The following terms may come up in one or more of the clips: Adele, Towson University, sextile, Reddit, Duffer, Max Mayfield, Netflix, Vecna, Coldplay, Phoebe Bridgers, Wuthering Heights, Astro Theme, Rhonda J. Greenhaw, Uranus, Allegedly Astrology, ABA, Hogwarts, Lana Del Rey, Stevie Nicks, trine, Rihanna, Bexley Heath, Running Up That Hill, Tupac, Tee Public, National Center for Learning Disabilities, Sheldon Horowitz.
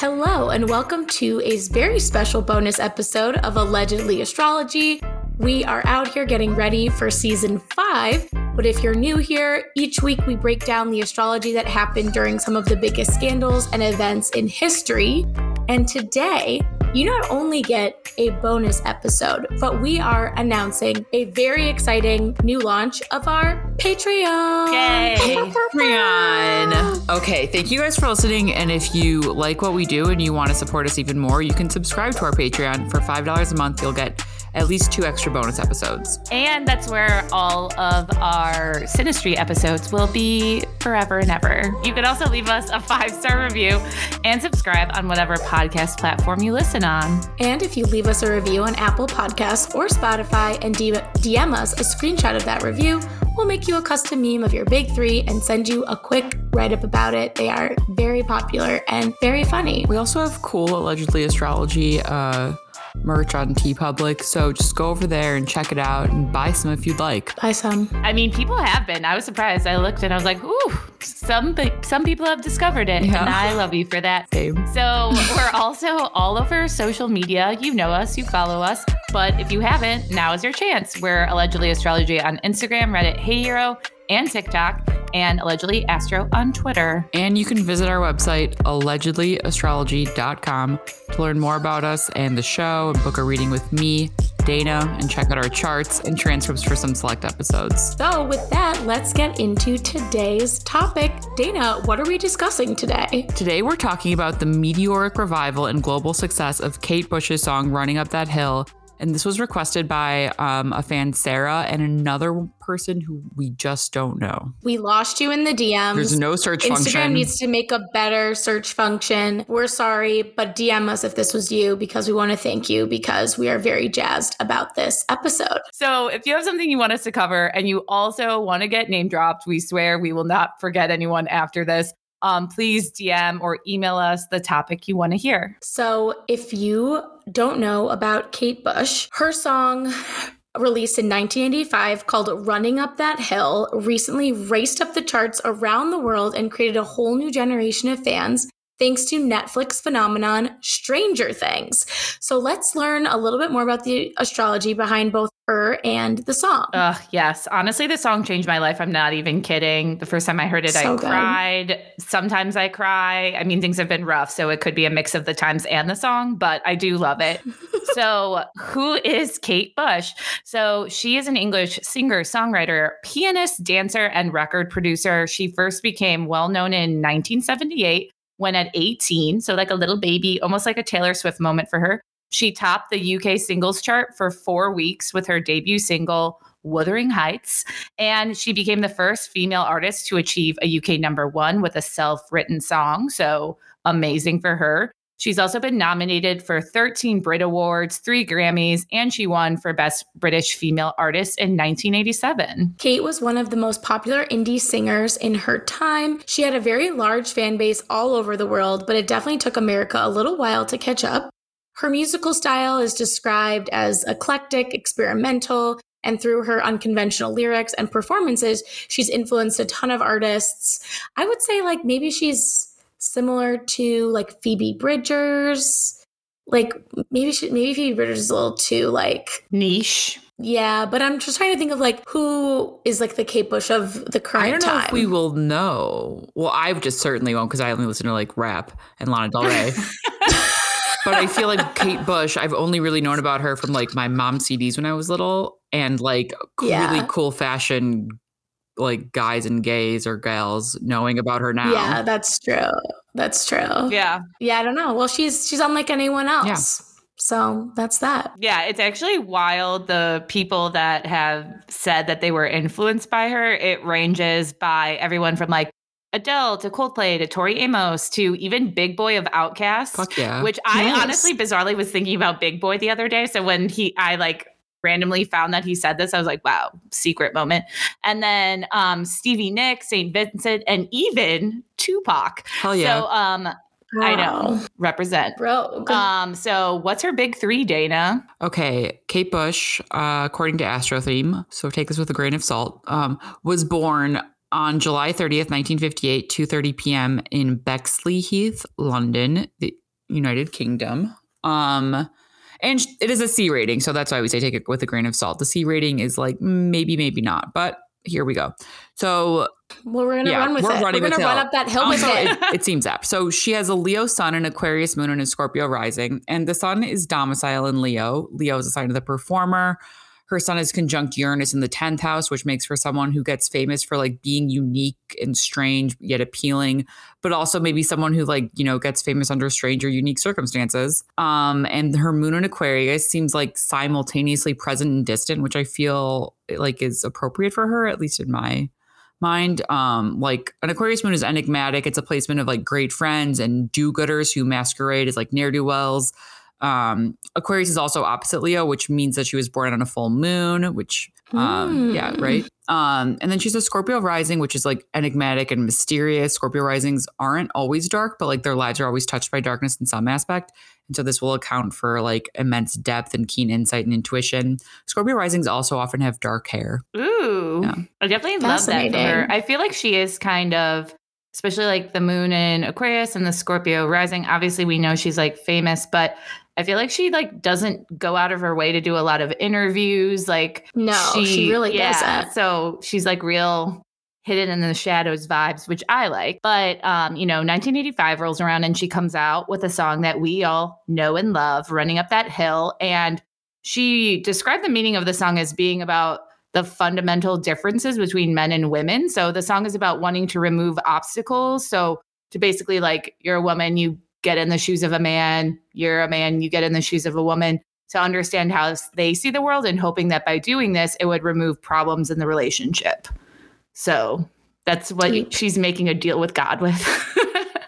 Hello, and welcome to a very special bonus episode of Allegedly Astrology. We are out here getting ready for season 5, but if you're new here, each week we break down the astrology that happened during some of the biggest scandals and events in history. And today, you not only get a bonus episode, but we are announcing a very exciting new launch of our Patreon. Yay! Patreon! Okay, thank you guys for listening. And if you like what we do and you want to support us even more, you can subscribe to our Patreon. For $5 a month, you'll get at least 2 extra bonus episodes. And that's where all of our Sinistry episodes will be forever and ever. You can also leave us a 5-star review and subscribe on whatever podcast platform you listen on. And if you leave us a review on Apple Podcasts or Spotify and DM us a screenshot of that review, we'll make you a custom meme of your big 3 and send you a quick write-up about it. They are very popular and very funny. We also have cool Allegedly Astrology merch on Tee Public, so just go over there and check it out and buy some if you'd like. Buy some. I mean, people have been. I was surprised. I looked and I was like, ooh, some people have discovered it, yeah. And I love you for that. Same. So we're also all over social media. You know us, you follow us, but if you haven't, now is your chance. We're Allegedly Astrology on Instagram, Reddit, Hey Hero, and TikTok, and Allegedly Astro on Twitter. And you can visit our website, allegedlyastrology.com, to learn more about us and the show and book a reading with me, Dana, and check out our charts and transcripts for some select episodes. So with that, let's get into today's topic. Dana, what are we discussing today? Today we're talking about the meteoric revival and global success of Kate Bush's song Running Up That Hill. And this was requested by a fan, Sarah, and another person who we just don't know. We lost you in the DMs. There's no search function. Instagram needs to make a better search function. We're sorry, but DM us if this was you, because we want to thank you, because we are very jazzed about this episode. So if you have something you want us to cover and you also want to get name dropped, we swear we will not forget anyone after this. Please DM or email us the topic you want to hear. So if you don't know about Kate Bush, her song released in 1985 called Running Up That Hill recently raced up the charts around the world and created a whole new generation of fans thanks to Netflix phenomenon Stranger Things. So let's learn a little bit more about the astrology behind both her and the song. Yes. Honestly, the song changed my life. I'm not even kidding. The first time I heard it, I cried. Sometimes I cry. I mean, things have been rough, so it could be a mix of the times and the song, but I do love it. So who is Kate Bush? So she is an English singer, songwriter, pianist, dancer, and record producer. She first became well-known in 1978 when at 18, so like a little baby, almost like a Taylor Swift moment for her. She topped the UK singles chart for 4 weeks with her debut single, Wuthering Heights. And she became the first female artist to achieve a UK #1 with a self-written song. So amazing for her. She's also been nominated for 13 Brit Awards, 3 Grammys, and she won for Best British Female Artist in 1987. Kate was one of the most popular indie singers in her time. She had a very large fan base all over the world, but it definitely took America a little while to catch up. Her musical style is described as eclectic, experimental, and through her unconventional lyrics and performances, she's influenced a ton of artists. I would say like maybe she's similar to like Phoebe Bridgers. Like maybe Phoebe Bridgers is a little too like niche. Yeah, but I'm just trying to think of like who is like the Kate Bush of the current time. I don't know if we will know. Well, I just certainly won't, because I only listen to like rap and Lana Del Rey. But I feel like Kate Bush, I've only really known about her from like my mom's CDs when I was little, and like really cool fashion, like guys and gays or gals knowing about her now. Yeah, that's true. That's true. Yeah. Yeah, I don't know. Well, she's unlike anyone else. Yeah. So that's that. Yeah, it's actually wild. The people that have said that they were influenced by her, it ranges by everyone from like Adele to Coldplay to Tori Amos to even Big Boy of Outkast. Fuck yeah. Which I honestly bizarrely was thinking about Big Boy the other day. So when I like randomly found that he said this, I was like, wow, secret moment. And then Stevie Nicks, St. Vincent, and even Tupac. Hell yeah. So wow. I know. Represent. Bro. So what's her big 3, Dana? Okay. Kate Bush, according to Astro Theme, so take this with a grain of salt, was born on July 30th, 1958, 2:30 p.m. in Bexley Heath, London, the United Kingdom. And it is a C rating, so that's why we say take it with a grain of salt. The C rating is like maybe, maybe not, but here we go. So we're going to run with it. We're going to run up that hill with it. It seems apt. So she has a Leo sun, an Aquarius moon, and a Scorpio rising. And the sun is domicile in Leo. Leo is a sign of the performer. Her sun is conjunct Uranus in the 10th house, which makes her someone who gets famous for like being unique and strange yet appealing, but also maybe someone who like, you know, gets famous under strange or unique circumstances. And her moon in Aquarius seems like simultaneously present and distant, which I feel like is appropriate for her, at least in my mind. Like an Aquarius moon is enigmatic. It's a placement of like great friends and do-gooders who masquerade as like ne'er-do-wells. Aquarius is also opposite Leo, which means that she was born on a full moon, which, yeah, right. And then she's a Scorpio rising, which is like enigmatic and mysterious. Scorpio risings aren't always dark, but like their lives are always touched by darkness in some aspect. And so this will account for like immense depth and keen insight and intuition. Scorpio risings also often have dark hair. Ooh, yeah. I definitely love that for her. I feel like she is kind of, especially like the moon in Aquarius and the Scorpio rising. Obviously we know she's like famous, but I feel like she like doesn't go out of her way to do a lot of interviews. Like no, she really doesn't. So she's like real hidden in the shadows vibes, which I like. But, you know, 1985 rolls around and she comes out with a song that we all know and love, Running Up That Hill. And she described the meaning of the song as being about the fundamental differences between men and women. So the song is about wanting to remove obstacles. So to basically like, you're a woman, you get in the shoes of a man, you're a man, you get in the shoes of a woman, to understand how they see the world and hoping that by doing this, it would remove problems in the relationship. So that's what she's making a deal with God with.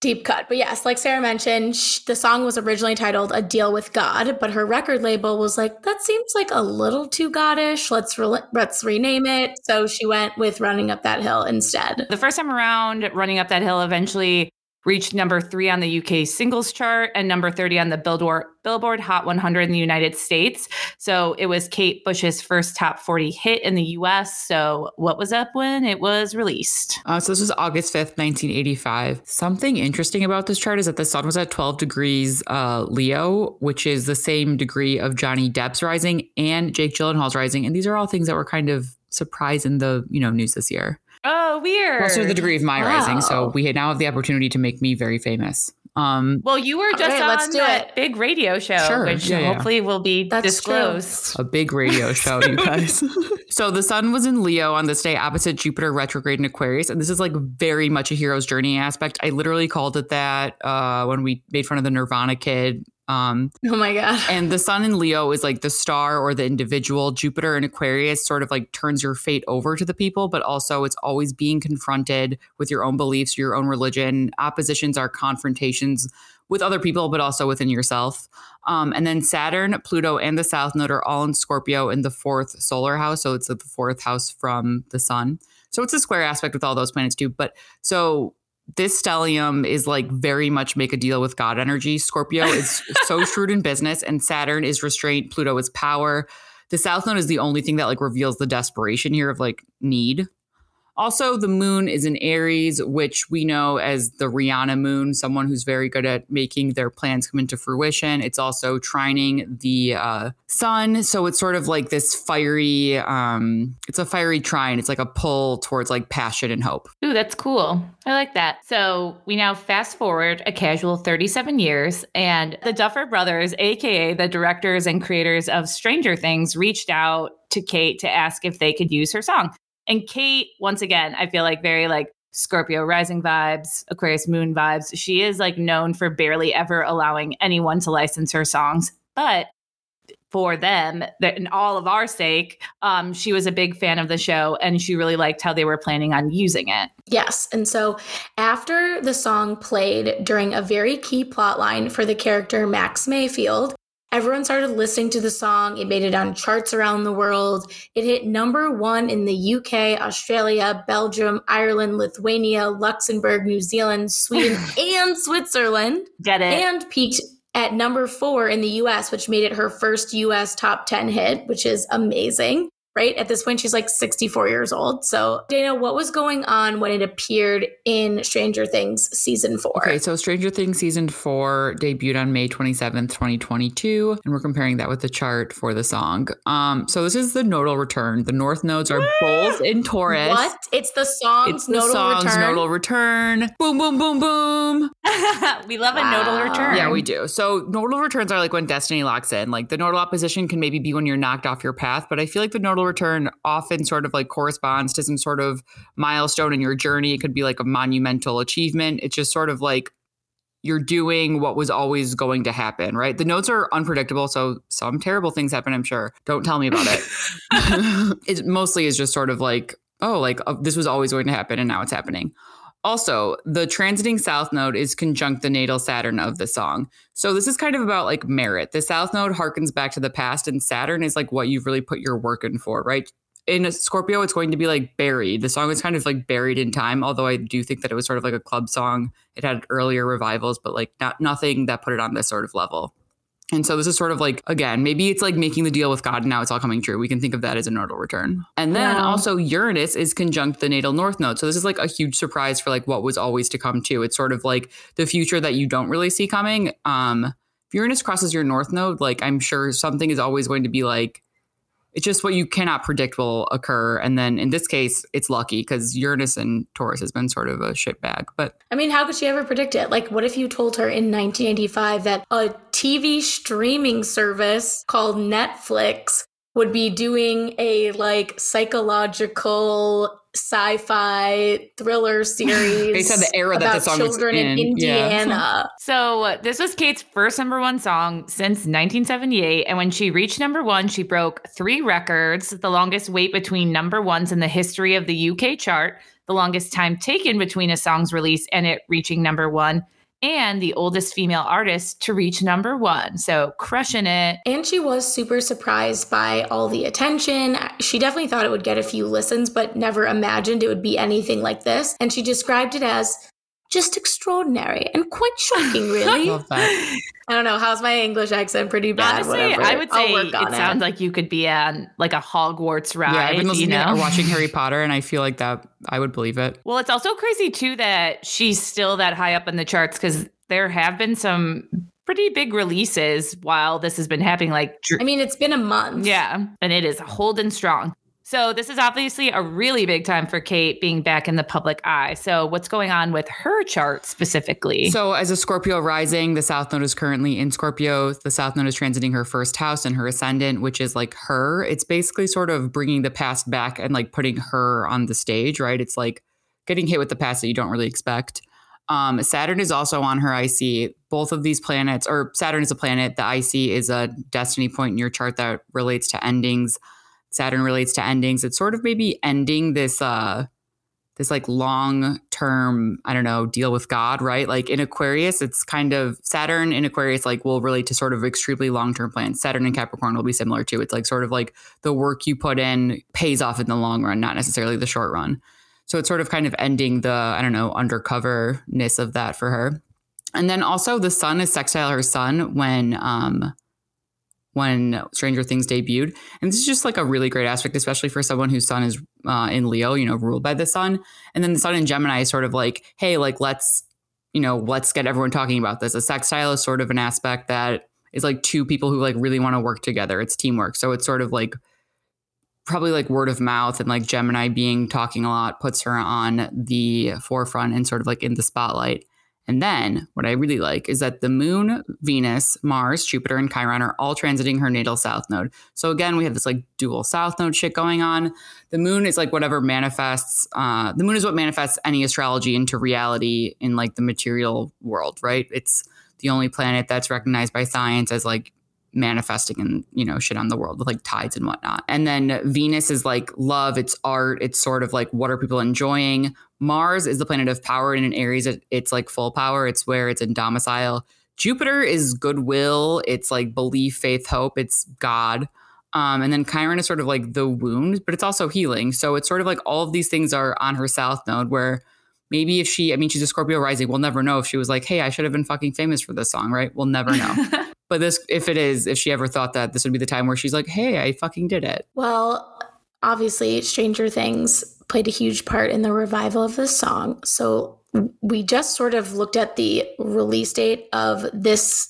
Deep cut. But yes, like Sarah mentioned, the song was originally titled A Deal with God, but her record label was like, that seems like a little too goddish. Let's rename it. So she went with Running Up That Hill instead. The first time around, Running Up That Hill eventually reached number 3 on the UK singles chart and number 30 on the Billboard Hot 100 in the United States. So it was Kate Bush's first top 40 hit in the US. So what was up when it was released? So this was August 5th, 1985. Something interesting about this chart is that the sun was at 12 degrees Leo, which is the same degree of Johnny Depp's rising and Jake Gyllenhaal's rising. And these are all things that were kind of surprised in the, you know, news this year. Oh, weird. Also the degree of my rising. So we now have the opportunity to make me very famous. Well, you were just on that big radio show, which hopefully will be disclosed. True. A big radio show, you guys. So the sun was in Leo on this day, opposite Jupiter retrograde in Aquarius. And this is like very much a hero's journey aspect. I literally called it that when we made fun of the Nirvana kid. Oh my God. And the sun in Leo is like the star or the individual. Jupiter in Aquarius sort of like turns your fate over to the people, but also it's always being confronted with your own beliefs, your own religion. Oppositions are confrontations with other people, but also within yourself. And then Saturn, Pluto, and the South Node are all in Scorpio in the 4th solar house. So it's the 4th house from the sun. So it's a square aspect with all those planets too. But so this stellium is like very much make a deal with God energy. Scorpio is so shrewd in business, and Saturn is restraint. Pluto is power. The South Node is the only thing that like reveals the desperation here of like need. Also, the moon is in Aries, which we know as the Rihanna moon, someone who's very good at making their plans come into fruition. It's also trining the sun. So it's sort of like this fiery, it's a fiery trine. It's like a pull towards like passion and hope. Ooh, that's cool. I like that. So we now fast forward a casual 37 years, and the Duffer brothers, aka the directors and creators of Stranger Things, reached out to Kate to ask if they could use her song. And Kate, once again, I feel like very like Scorpio rising vibes, Aquarius moon vibes. She is like known for barely ever allowing anyone to license her songs. But for them, and all of our sake, she was a big fan of the show and she really liked how they were planning on using it. Yes. And so after the song played during a very key plot line for the character Max Mayfield, everyone started listening to the song. It made it on charts around the world. It hit number 1 in the UK, Australia, Belgium, Ireland, Lithuania, Luxembourg, New Zealand, Sweden, and Switzerland. Get it. And peaked at number 4 in the US, which made it her first US top 10 hit, which is amazing. right? At this point, she's like 64 years old. So Dana, what was going on when it appeared in Stranger Things season 4? Okay, so Stranger Things season 4 debuted on May 27th, 2022. And we're comparing that with the chart for the song. So this is the nodal return. The north nodes are both in Taurus. What? It's the song's nodal return. Boom, boom, boom, boom. We love a nodal return. Yeah, we do. So nodal returns are like when destiny locks in. Like the nodal opposition can maybe be when you're knocked off your path, but I feel like the nodal return often sort of like corresponds to some sort of milestone in your journey. It could be like a monumental achievement. It's just sort of like you're doing what was always going to happen, right? The nodes are unpredictable, so some terrible things happen, I'm sure. Don't tell me about it. It mostly is just sort of like, oh, like this was always going to happen and now it's happening. Also, the transiting south node is conjunct the natal Saturn of the song. So this is kind of about like merit. The south node harkens back to the past and Saturn is like what you've really put your work in for, right? In Scorpio, it's going to be like buried. The song is kind of like buried in time, although I do think that it was sort of like a club song. It had earlier revivals, but like nothing that put it on this sort of level. And so this is sort of like, again, maybe it's like making the deal with God and now it's all coming true. We can think of that as a nodal return. And then also Uranus is conjunct the natal north node. So this is like a huge surprise for like what was always to come too. It's sort of like the future that you don't really see coming. If Uranus crosses your north node, like I'm sure something is always going to be like, it's just what you cannot predict will occur. And then in this case, it's lucky because Uranus and Taurus has been sort of a shit bag. But I mean, how could she ever predict it? Like, what if you told her in 1985 that a TV streaming service called Netflix would be doing a like psychological sci-fi thriller series based on the era that the song children was in Indiana. Yeah. So this was Kate's first number one song since 1978. And when she reached number one, she broke 3 records, the longest wait between number ones in the history of the UK chart, the longest time taken between a song's release and it reaching number one, and the oldest female artist to reach number one. So crushing it. And she was super surprised by all the attention. She definitely thought it would get a few listens, but never imagined it would be anything like this. And she described it as just extraordinary and quite shocking, really. I love that. I don't know. How's my English accent? Pretty bad. Honestly, whatever. I would say it sounds like you could be on like a Hogwarts ride. Yeah, I've been listening to or watching Harry Potter, and I feel like that I would believe it. Well, it's also crazy too that she's still that high up in the charts because there have been some pretty big releases while this has been happening. Like, I mean, it's been a month. Yeah, and it is holding strong. So this is obviously a really big time for Kate being back in the public eye. So what's going on with her chart specifically? So as a Scorpio rising, the South Node is currently in Scorpio. The South Node is transiting her first house and her ascendant, which is like her. It's basically sort of bringing the past back and like putting her on the stage, right? It's like getting hit with the past that you don't really expect. Saturn is also on her IC. Both of these planets, or Saturn is a planet. The IC is a destiny point in your chart that relates to endings. Saturn relates to endings. It's sort of maybe ending this this like long-term, I don't know, deal with God, right? Like in Aquarius, it's kind of Saturn in Aquarius like will relate to sort of extremely long-term plans. Saturn in Capricorn will be similar too. It's like sort of like the work you put in pays off in the long run, not necessarily the short run. So it's sort of kind of ending the, I don't know, undercoverness of that for her. And then also the sun is sextile her sun when Stranger Things debuted. And this is just like a really great aspect, especially for someone whose sun is in Leo, you know, ruled by the sun. And then the sun in Gemini is sort of like, hey, like, let's get everyone talking about this. A sextile is sort of an aspect that is like two people who like really want to work together. It's teamwork. So it's sort of like probably like word of mouth, and like Gemini being talking a lot puts her on the forefront and sort of like in the spotlight. And then what I really like is that the moon, Venus, Mars, Jupiter, and Chiron are all transiting her natal south node. So again, we have this like dual south node shit going on. The moon is like whatever manifests. The moon is what manifests any astrology into reality in like the material world, right? It's the only planet that's recognized by science as like manifesting and, you know, shit on the world with like tides and whatnot. And then Venus is like love, it's art, it's sort of like what are people enjoying. Mars is the planet of power, and in Aries it's like full power, it's where it's in domicile. Jupiter is goodwill, it's like belief, faith, hope, it's God. And then Chiron is sort of like the wound, but it's also healing. So it's sort of like all of these things are on her south node, where maybe if she, I mean, she's a Scorpio rising, we'll never know if she was like, hey, I should have been fucking famous for this song, right? We'll never know. But this, if she ever thought that, this would be the time where she's like, hey, I fucking did it. Well, obviously Stranger Things played a huge part in the revival of this song. So we just sort of looked at the release date of this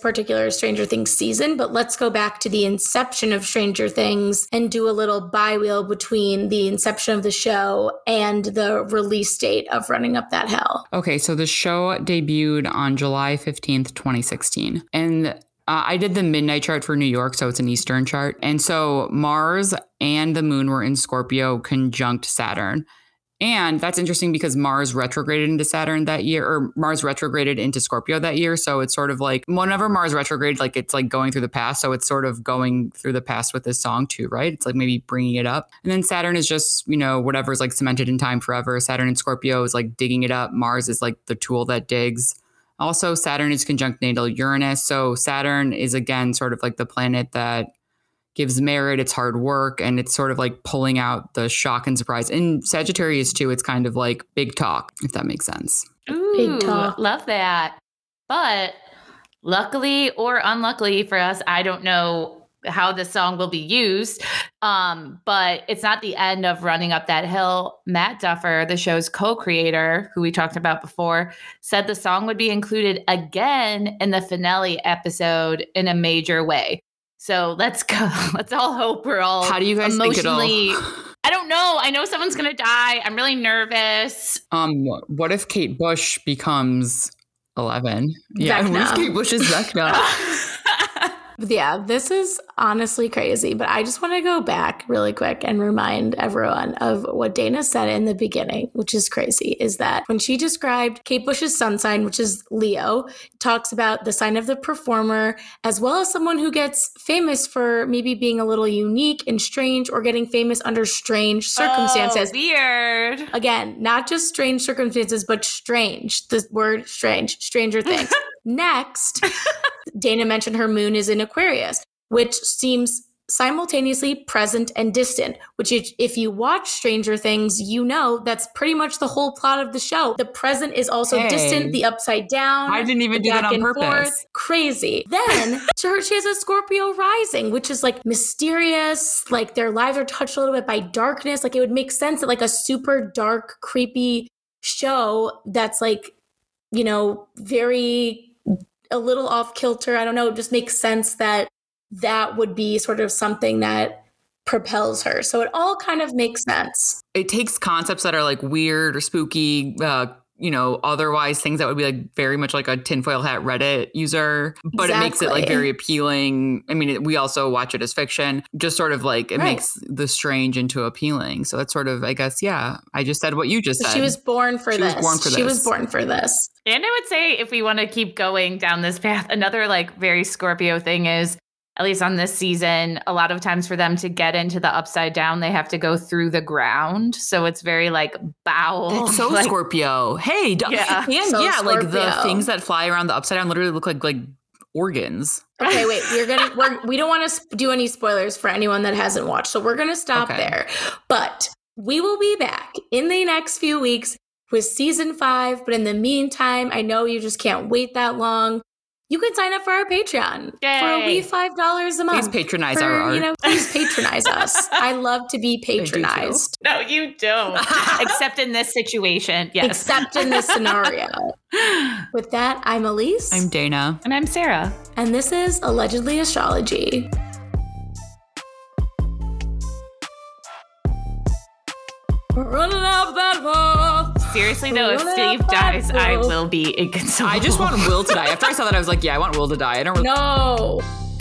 particular Stranger Things season, but let's go back to the inception of Stranger Things and do a little bi-wheel between the inception of the show and the release date of Running Up That Hill. Okay, so the show debuted on July 15th, 2016. And I did the midnight chart for New York, so it's an Eastern chart. And so Mars and the moon were in Scorpio conjunct Saturn. And that's interesting because Mars retrograded into Saturn that year, or Mars retrograded into Scorpio that year. So it's sort of like whenever Mars retrogrades, like it's like going through the past. So it's sort of going through the past with this song too, right? It's like maybe bringing it up. And then Saturn is just, you know, whatever is like cemented in time forever. Saturn and Scorpio is like digging it up. Mars is like the tool that digs. Also, Saturn is conjunct natal Uranus. So Saturn is, again, sort of like the planet that gives merit. It's hard work. And it's sort of like pulling out the shock and surprise. And Sagittarius, too, it's kind of like big talk, if that makes sense. Ooh, big talk. Love that. But luckily or unluckily for us, I don't know how this song will be used. But it's not the end of Running Up That Hill. Matt Duffer, the show's co-creator, who we talked about before, said the song would be included again in the finale episode in a major way. So let's go. Let's all hope we're all How do you guys emotionally... think it'll... I don't know. I know someone's going to die. I'm really nervous. What if Kate Bush becomes 11? Yeah, Vecna. What if Kate Bush is Vecna? Yeah, this is honestly crazy, but I just want to go back really quick and remind everyone of what Dana said in the beginning, which is crazy, is that when she described Kate Bush's sun sign, which is Leo, talks about the sign of the performer, as well as someone who gets famous for maybe being a little unique and strange or getting famous under strange circumstances. Oh, weird. Again, not just strange circumstances, but strange. The word strange, Stranger Things. Next, Dana mentioned her moon is in Aquarius, which seems simultaneously present and distant, which if you watch Stranger Things, you know that's pretty much the whole plot of the show. The present is also distant, the upside down. I didn't even do that on purpose. Forth. Crazy. Then she has a Scorpio rising, which is like mysterious, like their lives are touched a little bit by darkness. Like it would make sense that like a super dark, creepy show that's like, you know, very... a little off kilter. I don't know. It just makes sense that that would be sort of something that propels her. So it all kind of makes sense. It takes concepts that are like weird or spooky, you know, otherwise things that would be like very much like a tinfoil hat Reddit user, but exactly. It makes it like very appealing. I mean, we also watch it as fiction, just sort of like it makes the strange into appealing. So that's sort of, I guess, yeah, I just said what you just said. She was born for this. And I would say if we want to keep going down this path, another like very Scorpio thing is, at least on this season, a lot of times for them to get into the upside down, they have to go through the ground. So it's very like bowel. It's so like, Scorpio. Hey, yeah. And so yeah, Scorpio. Like the things that fly around the upside down literally look like organs. Okay, wait. We don't want to do any spoilers for anyone that hasn't watched, so we're gonna stop there. But we will be back in the next few weeks with season 5. But in the meantime, I know you just can't wait that long. You can sign up for our Patreon for a wee $5 a month. Please patronize our art. Please patronize us. I love to be patronized. No, you don't. Except in this situation. Yes. Except in this scenario. With that, I'm Elise. I'm Dana. And I'm Sarah. And this is Allegedly Astrology. We're running up that hill. Seriously, though, if Steve dies, I will be inconsolable. I just want Will to die. After I saw that, I was like, yeah, I want Will to die. I don't really. No.